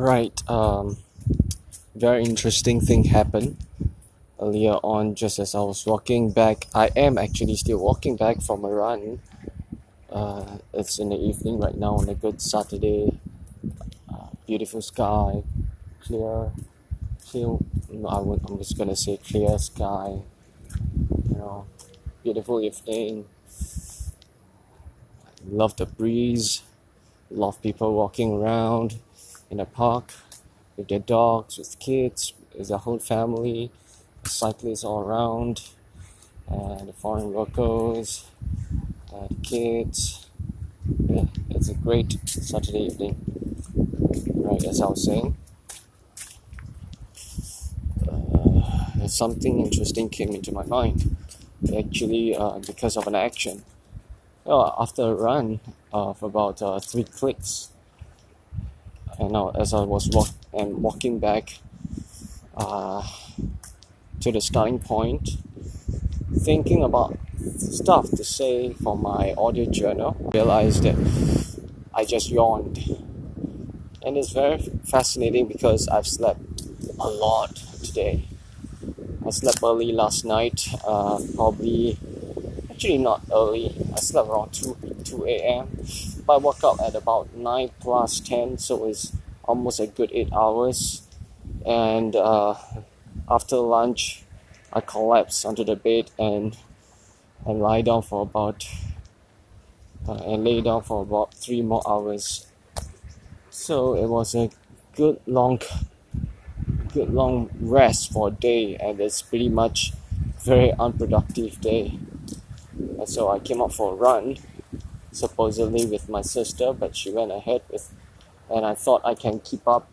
Right, very interesting thing happened earlier on just as I was walking back. I am actually still walking back from a run. It's in the evening right now on a good Saturday. Beautiful sky, clear. I'm just gonna say clear sky. Beautiful evening. I love the breeze. A lot of people walking around in a park with their dogs, with kids, with their whole family. The cyclists all around, the foreign workers, the kids. Yeah, it's a great Saturday evening, right? As I was saying, something interesting came into my mind. Actually, because of an action. After a run of about 3 clicks, and now as I was walking back to the starting point, thinking about stuff to say for my audio journal, realized that I just yawned, and it's very fascinating because I've slept a lot today. I slept early last night, actually not early. I slept around 2 a.m. But I woke up at about 9 plus 10, so it's almost a good 8 hours. And after lunch, I collapsed onto the bed and lay down for about 3 more hours. So it was a good long rest for a day, and it's pretty much very unproductive day. And so I came out for a run, supposedly with my sister, but she went ahead and I thought I can keep up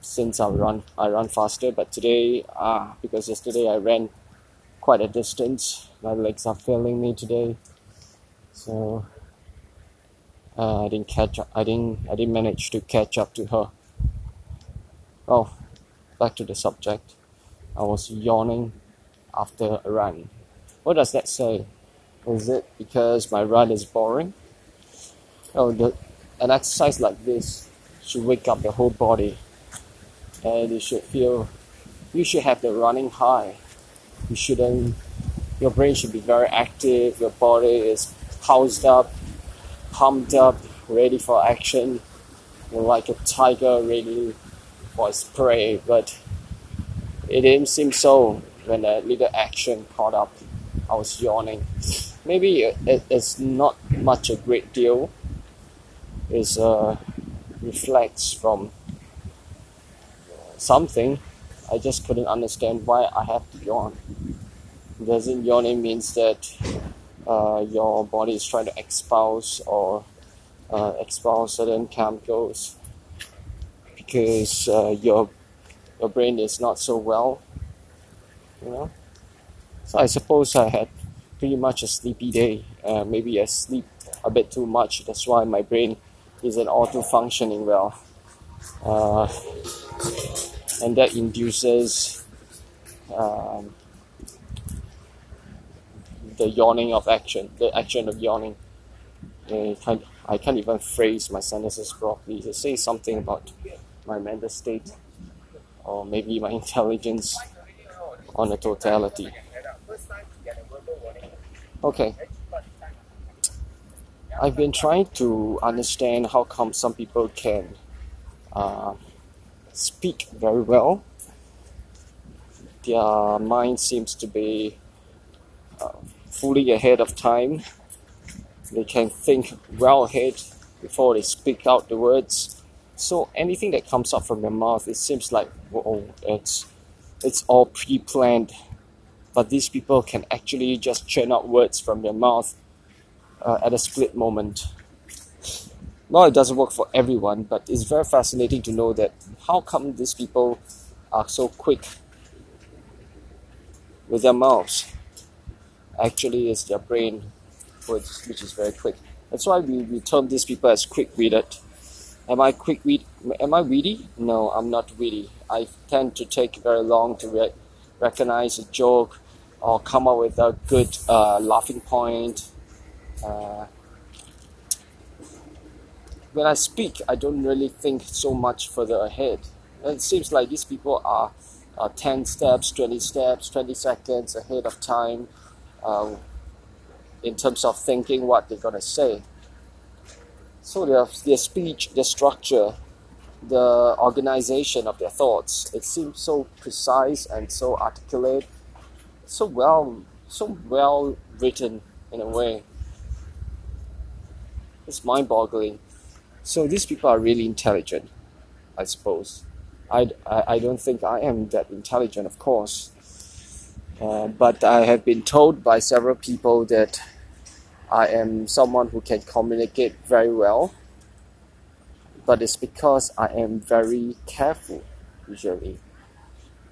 since I run faster. But today, because yesterday I ran quite a distance, my legs are failing me today, so I didn't manage to catch up to her. Oh, back to the subject. I was yawning after a run. What does that say? Is it because my run is boring? An exercise like this should wake up the whole body, and you should have the running high. Your brain should be very active, your body is housed up, pumped up, ready for action. You're like a tiger ready for its prey, but it didn't seem so when a little action caught up. I was yawning. Maybe it's not much a great deal. It reflects from something. I just couldn't understand why I have to yawn. Doesn't yawning means that your body is trying to expel certain chemicals because your brain is not so well, So I suppose I had pretty much a sleepy day. Maybe I sleep a bit too much. That's why my brain isn't auto-functioning well. And that induces the action of yawning. I can't even phrase my sentences properly. It says something about my mental state, or maybe my intelligence on the totality. Okay, I've been trying to understand how come some people can speak very well. Their mind seems to be fully ahead of time. They can think well ahead before they speak out the words. So anything that comes up from their mouth, it seems like, whoa, it's all pre-planned. But these people can actually just churn out words from their mouth at a split moment. Well, it doesn't work for everyone, but it's very fascinating to know that how come these people are so quick with their mouths. Actually, it's their brain, which is very quick. That's why we term these people as quick-witted. Am I witty? No, I'm not witty. I tend to take very long to recognize a joke, or come up with a good laughing point. when I speak, I don't really think so much further ahead. It seems like these people are 10 steps, 20 steps, 20 seconds ahead of time in terms of thinking what they're going to say. So their speech, their structure, the organization of their thoughts, it seems so precise and so articulate, so well written in a way. It's mind-boggling. So these people are really intelligent, I suppose. I don't think I am that intelligent, of course. But I have been told by several people that I am someone who can communicate very well. But it's because I am very careful, usually.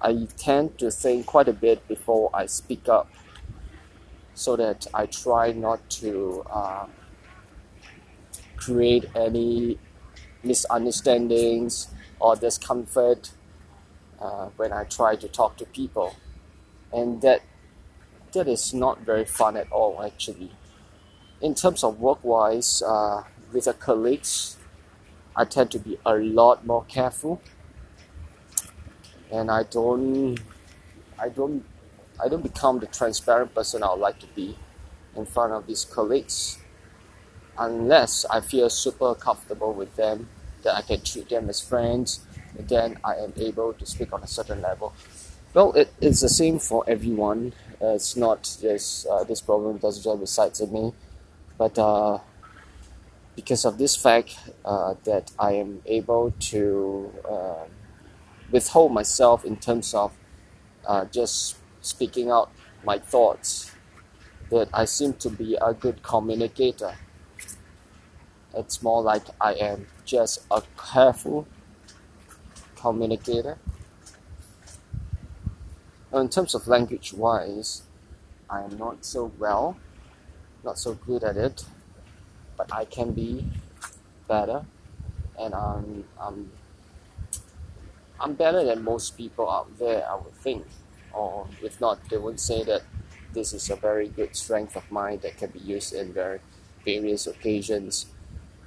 I tend to think quite a bit before I speak up, so that I try not to create any misunderstandings or discomfort when I try to talk to people. And that is not very fun at all, actually. In terms of work-wise, with the colleagues, I tend to be a lot more careful, and I don't become the transparent person I would like to be in front of these colleagues, unless I feel super comfortable with them, that I can treat them as friends, and then I am able to speak on a certain level. Well, it's the same for everyone. It's not just this problem doesn't just reside in me, but because of this fact that I am able to withhold myself in terms of just speaking out my thoughts, that I seem to be a good communicator. It's more like I am just a careful communicator. In terms of language-wise, I am not so good at it, but I can be better, and I'm better than most people out there, I would think. Or if not, they would say that this is a very good strength of mine that can be used in very various occasions.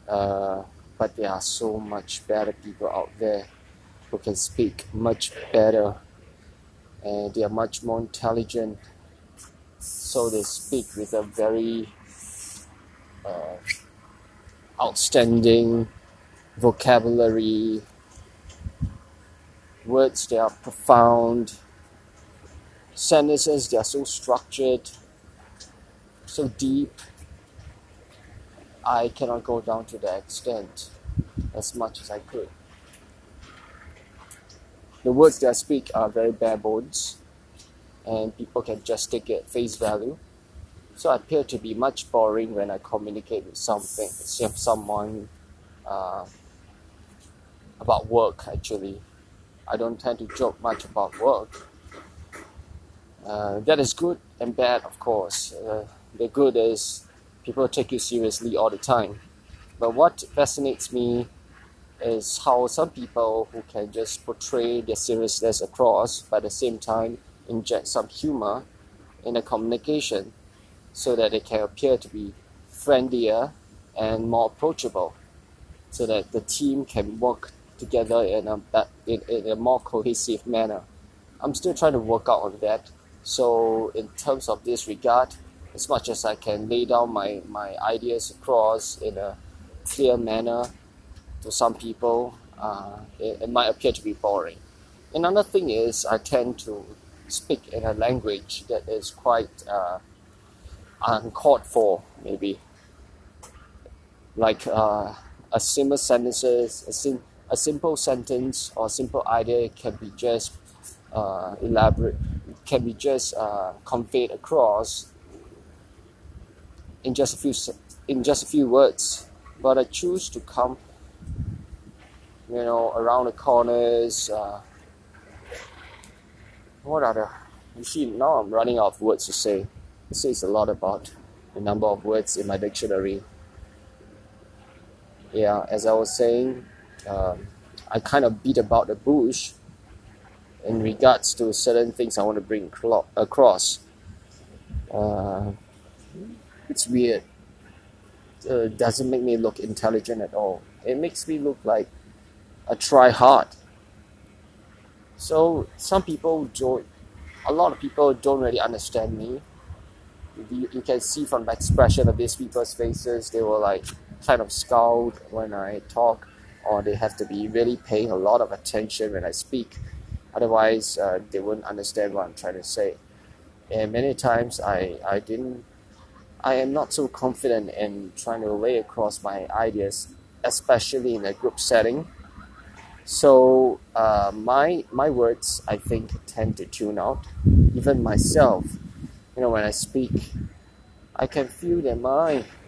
But there are so much better people out there who can speak much better, and they are much more intelligent, so they speak with a very outstanding vocabulary, words that are profound, sentences that are so structured, so deep. I cannot go down to that extent as much as I could. The words that I speak are very bare bones, and people can just take it at face value. So I appear to be much boring when I communicate with someone about work, actually. I don't tend to joke much about work. That is good and bad, of course. The good is people take you seriously all the time. But what fascinates me is how some people who can just portray their seriousness across, but at the same time inject some humor in the communication so that they can appear to be friendlier and more approachable, so that the team can work together in a more cohesive manner. I'm still trying to work out on that. So in terms of this regard, as much as I can lay down my ideas across in a clear manner, to some people, it might appear to be boring. Another thing is I tend to speak in a language that is quite uncalled for, maybe. Like a simple sentence or simple idea can be just elaborate, can be just conveyed across in just a few words. But I choose to come, around the corners. You see, now I'm running out of words to say. It says a lot about the number of words in my dictionary. Yeah, as I was saying, I kind of beat about the bush in regards to certain things I want to bring across. It's weird. Doesn't make me look intelligent at all. It makes me look like a try-hard. So some people don't, a lot of people don't really understand me. You can see from the expression of these people's faces, they were like kind of scowled when I talk, or they have to be really paying a lot of attention when I speak. Otherwise, they wouldn't understand what I'm trying to say. And many times I am not so confident in trying to lay across my ideas, especially in a group setting. So my words, I think, tend to tune out. Even myself, you know, when I speak, I can feel that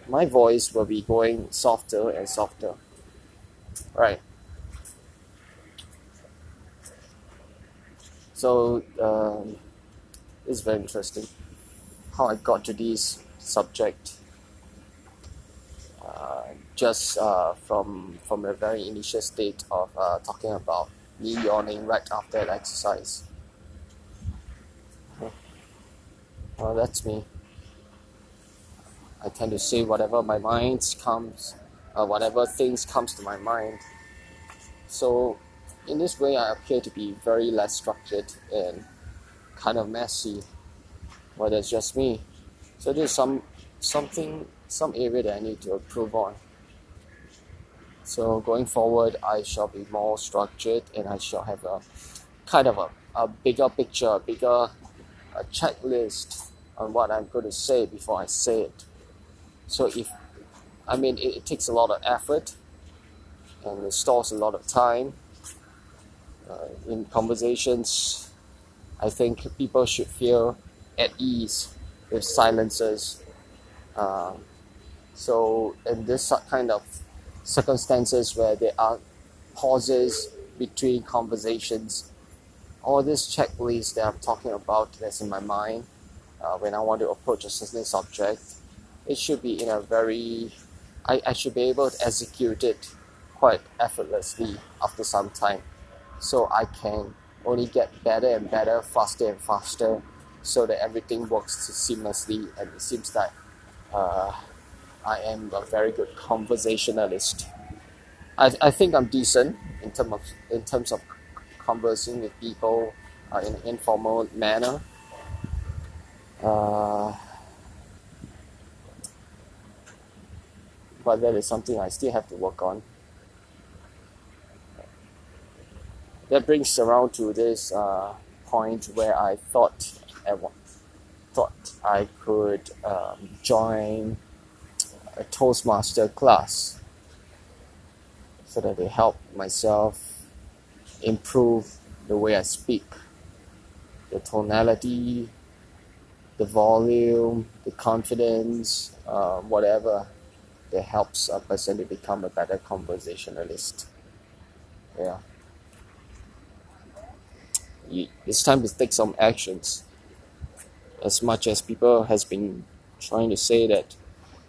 my voice will be going softer and softer. Right. So it's very interesting how I got to this subject, just from a very initial state of talking about me yawning right after an exercise. Well, that's me. I tend to say whatever things comes to my mind. So in this way, I appear to be very less structured and kind of messy. Well, that's just me. So there's some area that I need to improve on. So going forward, I shall be more structured, and I shall have a kind of a bigger picture, a checklist on what I'm going to say before I say it. So it takes a lot of effort, and it stores a lot of time. In conversations, I think people should feel at ease with silences. So in this kind of circumstances where there are pauses between conversations, all this checklist that I'm talking about that's in my mind when I want to approach a certain subject, it should be in a very... I should be able to execute it quite effortlessly after some time. So I can only get better and better, faster and faster, so that everything works seamlessly, and it seems like I am a very good conversationalist. I think I'm decent in terms of conversing with people in an informal manner. But that is something I still have to work on. That brings around to this point where I thought I could join a Toastmaster class so that they help myself improve the way I speak, the tonality, the volume, the confidence, whatever that helps a person to become a better conversationalist. Yeah, it's time to take some actions. As much as people has been trying to say that,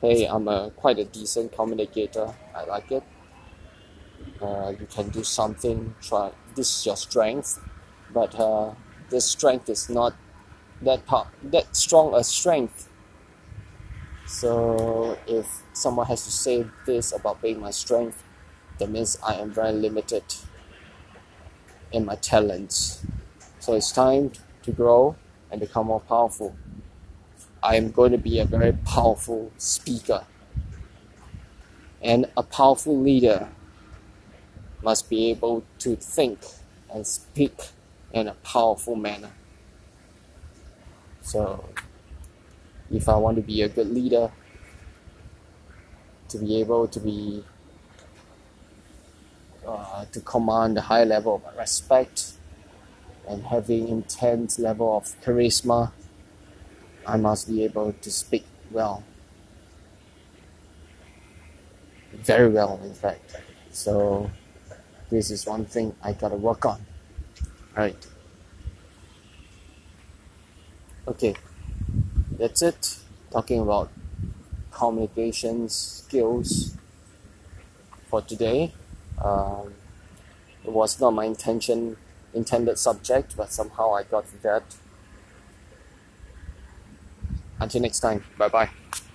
hey, I'm quite a decent communicator, I like it, you can do something, try, this is your strength, but this strength is not that strong a strength. So if someone has to say this about being my strength, that means I am very limited in my talents. So it's time to grow and become more powerful. I am going to be a very powerful speaker. And a powerful leader must be able to think and speak in a powerful manner. So if I want to be a good leader, to be able to be to command a high level of respect and having intense level of charisma, I must be able to speak well. Very well, in fact. So this is one thing I gotta work on. Right. Okay. That's it. Talking about communication skills for today. It was not my intended subject, but somehow I got that. Until next time, bye-bye.